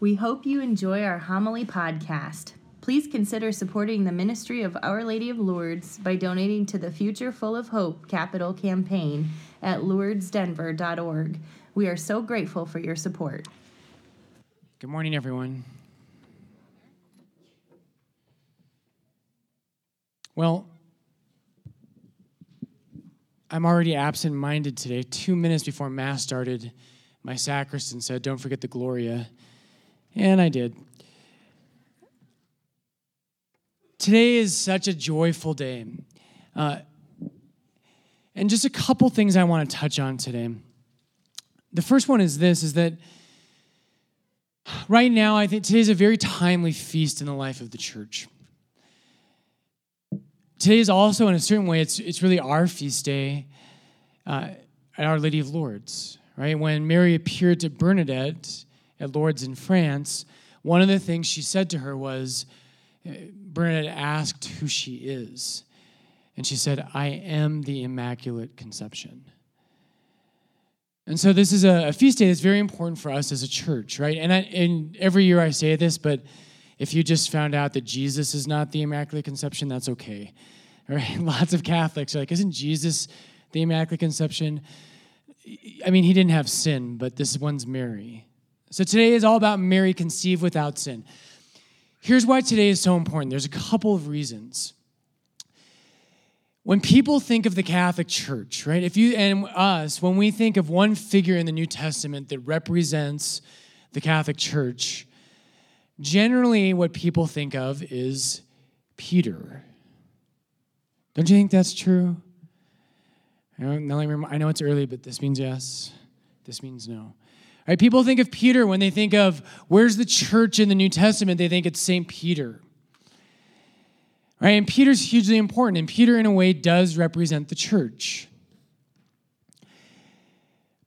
We hope you enjoy our homily podcast. Please consider supporting the ministry of Our Lady of Lourdes by donating to the Future Full of Hope Capital Campaign at lourdesdenver.org. We are so grateful for your support. Good morning, everyone. Well, I'm already absent-minded today. 2 minutes before Mass started, my sacristan said, "Don't forget the Gloria," and I did. Today is such a joyful day, and just a couple things I want to touch on today. The first one is this, is that right now, I think today is a very timely feast in the life of the church. Today is also, in a certain way, it's really our feast day at Our Lady of Lourdes, right? When Mary appeared to Bernadette at Lourdes in France, one of the things she said to her was, Bernadette asked who she is, and she said, "I am the Immaculate Conception." And so this is a feast day that's very important for us as a church, right? And every year I say this, but if you just found out that Jesus is not the Immaculate Conception, that's okay. All right? Lots of Catholics are like, "Isn't Jesus the Immaculate Conception?" I mean, he didn't have sin, but this one's Mary. So today is all about Mary conceived without sin. Here's why today is so important. There's a couple of reasons. When people think of the Catholic Church, right, if you and us, when we think of one figure in the New Testament that represents the Catholic Church, generally, what people think of is Peter. Don't you think that's true? I know it's early, but this means yes. This means no. All right, people think of Peter when they think of where's the church in the New Testament. They think it's St. Peter. All right, and Peter's hugely important, and Peter, in a way, does represent the church.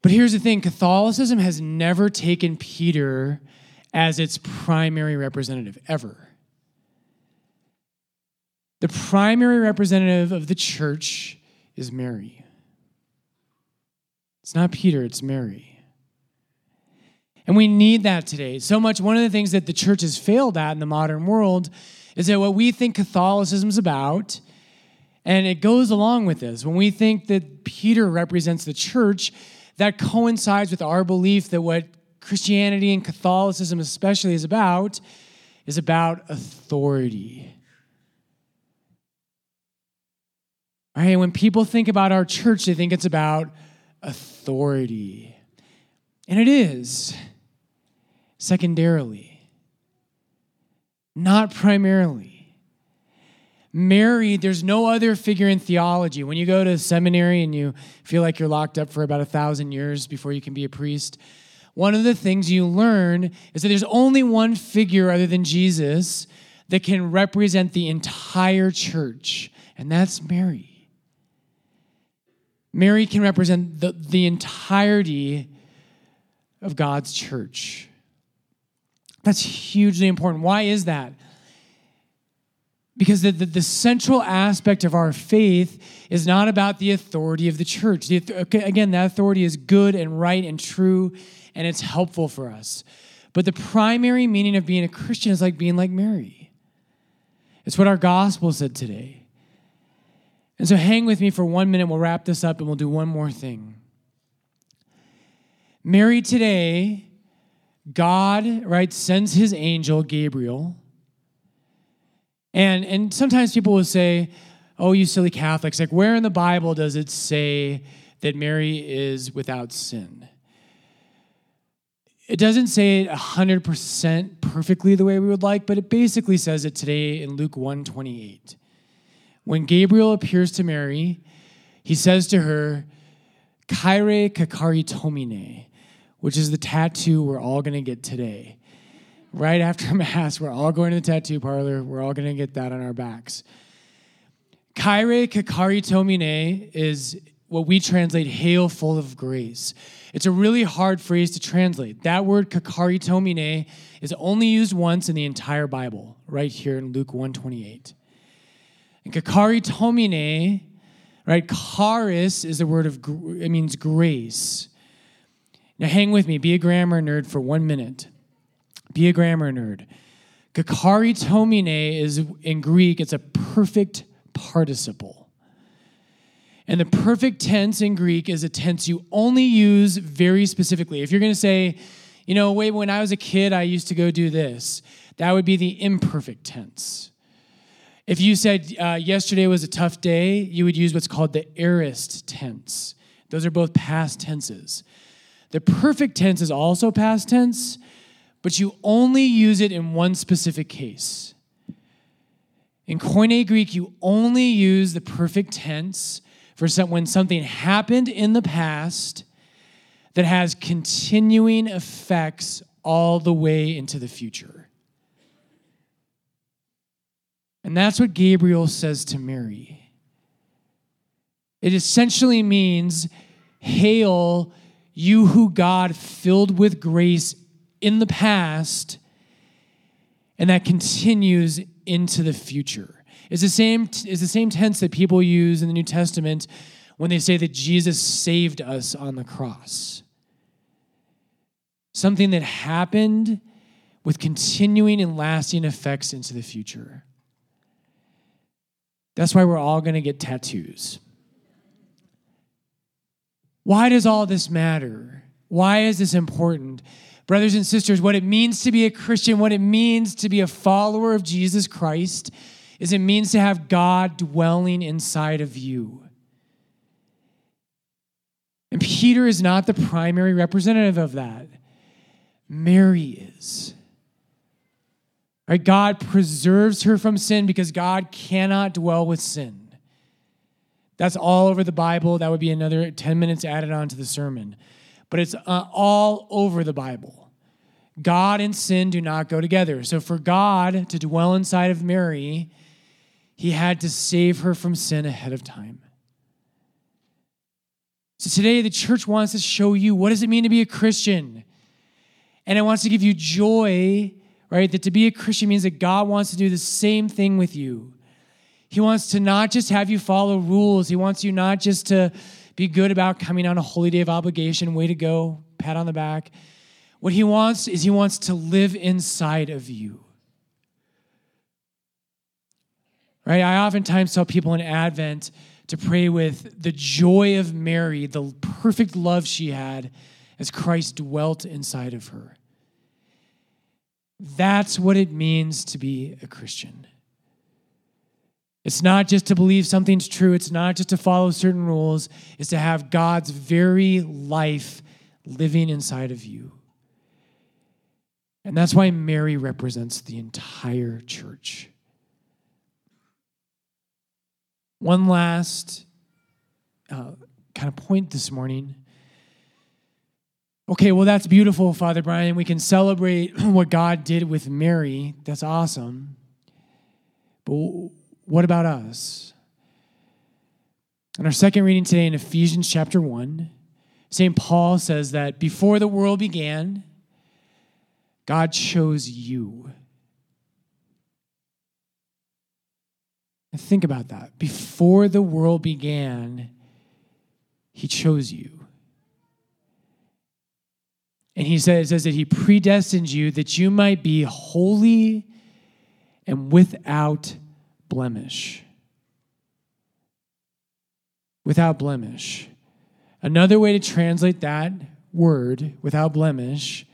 But here's the thing: Catholicism has never taken Peter as its primary representative, ever. The primary representative of the church is Mary. It's not Peter, it's Mary. And we need that today. So much, one of the things that the church has failed at in the modern world is that what we think Catholicism's about, and it goes along with this, when we think that Peter represents the church, that coincides with our belief that what Christianity and Catholicism especially is about authority. All right, when people think about our church, they think it's about authority. And it is, secondarily, not primarily. Mary, there's no other figure in theology. When you go to seminary and you feel like you're locked up for about 1,000 years before you can be a priest, one of the things you learn is that there's only one figure other than Jesus that can represent the entire church, and that's Mary. Mary can represent the entirety of God's church. That's hugely important. Why is that? Because the central aspect of our faith is not about the authority of the church. Again, that authority is good and right and true, and it's helpful for us. But the primary meaning of being a Christian is like being like Mary. It's what our gospel said today. And so hang with me for 1 minute. We'll wrap this up, and we'll do one more thing. Mary today, God, right, sends his angel, Gabriel. And sometimes people will say, "Oh, you silly Catholics, like where in the Bible does it say that Mary is without sin?" It doesn't say it 100% perfectly the way we would like, but it basically says it today in Luke 1:28. When Gabriel appears to Mary, he says to her, "Chaire kecharitōmenē," which is the tattoo we're all going to get today. Right after Mass, we're all going to the tattoo parlor. We're all going to get that on our backs. Chaire kecharitōmenē is what we translate "hail full of grace." It's a really hard phrase to translate. That word kecharitōmenē is only used once in the entire Bible, right here in Luke 1:28. And kecharitōmenē, right, charis is the word of, it means grace. Now hang with me. Be a grammar nerd for 1 minute. Be a grammar nerd. Chaire kecharitōmenē is, in Greek, it's a perfect participle. And the perfect tense in Greek is a tense you only use very specifically. If you're going to say, you know, wait, when I was a kid, I used to go do this, that would be the imperfect tense. If you said yesterday was a tough day, you would use what's called the aorist tense. Those are both past tenses. The perfect tense is also past tense, but you only use it in one specific case. In Koine Greek, you only use the perfect tense for when something happened in the past that has continuing effects all the way into the future. And that's what Gabriel says to Mary. It essentially means, hail, you who God filled with grace in the past, and that continues into the future. It's the same tense that people use in the New Testament when they say that Jesus saved us on the cross. Something that happened with continuing and lasting effects into the future. That's why we're all going to get tattoos. Why does all this matter? Why is this important? Brothers and sisters, what it means to be a Christian, what it means to be a follower of Jesus Christ, is it means to have God dwelling inside of you. And Peter is not the primary representative of that. Mary is. Right? God preserves her from sin because God cannot dwell with sin. That's all over the Bible. That would be another 10 minutes added on to the sermon. But it's all over the Bible. God and sin do not go together. So for God to dwell inside of Mary, he had to save her from sin ahead of time. So today the church wants to show you, what does it mean to be a Christian? And it wants to give you joy, right? That to be a Christian means that God wants to do the same thing with you. He wants to not just have you follow rules. He wants you not just to be good about coming on a holy day of obligation, way to go, pat on the back. What he wants is he wants to live inside of you. Right? I oftentimes tell people in Advent to pray with the joy of Mary, the perfect love she had as Christ dwelt inside of her. That's what it means to be a Christian. It's not just to believe something's true. It's not just to follow certain rules. It's to have God's very life living inside of you. And that's why Mary represents the entire church. One last kind of point this morning. Okay, well, that's beautiful, Father Brian. We can celebrate what God did with Mary. That's awesome. But what about us? In our second reading today in Ephesians chapter 1, St. Paul says that before the world began, God chose you. And think about that. Before the world began, he chose you. And he says that he predestined you that you might be holy and without blemish. Without blemish. Another way to translate that word, without blemish,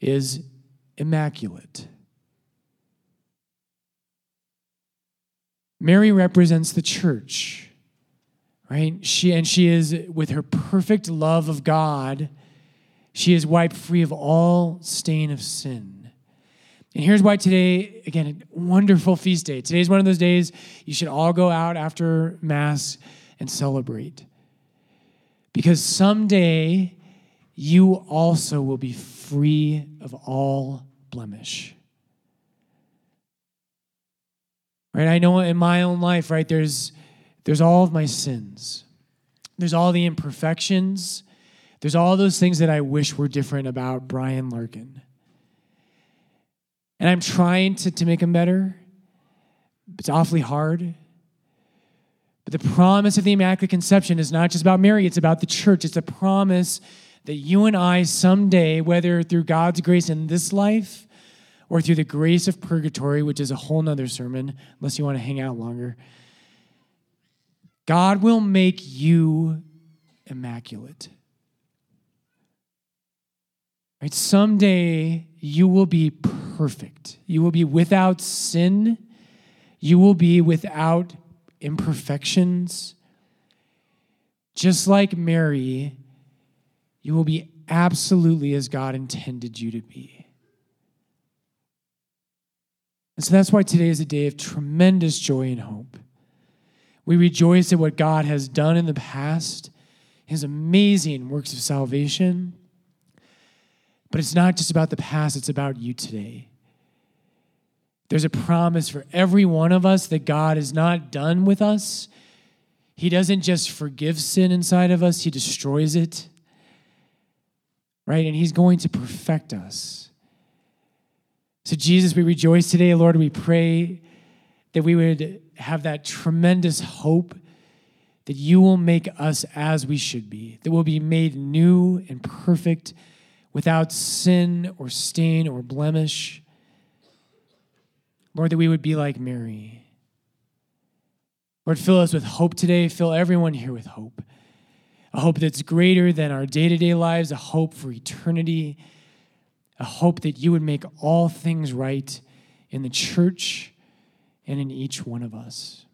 is immaculate. Mary represents the church, right? She is, with her perfect love of God, she is wiped free of all stain of sin. And here's why today, again, a wonderful feast day. Today's one of those days you should all go out after Mass and celebrate. Because someday you also will be free of all blemish. Right? I know in my own life, right, there's all of my sins. There's all the imperfections. There's all those things that I wish were different about Brian Larkin. And I'm trying to make him better. It's awfully hard. But the promise of the Immaculate Conception is not just about Mary. It's about the church. It's a promise that you and I someday, whether through God's grace in this life or through the grace of purgatory, which is a whole nother sermon, unless you want to hang out longer, God will make you immaculate. Right? Someday you will be perfect. You will be without sin. You will be without imperfections. Just like Mary, you will be absolutely as God intended you to be. And so that's why today is a day of tremendous joy and hope. We rejoice at what God has done in the past, his amazing works of salvation. But it's not just about the past, it's about you today. There's a promise for every one of us that God is not done with us. He doesn't just forgive sin inside of us, he destroys it. Right? And he's going to perfect us. So Jesus, we rejoice today. Lord, we pray that we would have that tremendous hope that you will make us as we should be, that we'll be made new and perfect without sin or stain or blemish. Lord, that we would be like Mary. Lord, fill us with hope today. Fill everyone here with hope. A hope that's greater than our day-to-day lives, a hope for eternity, a hope that you would make all things right in the church and in each one of us.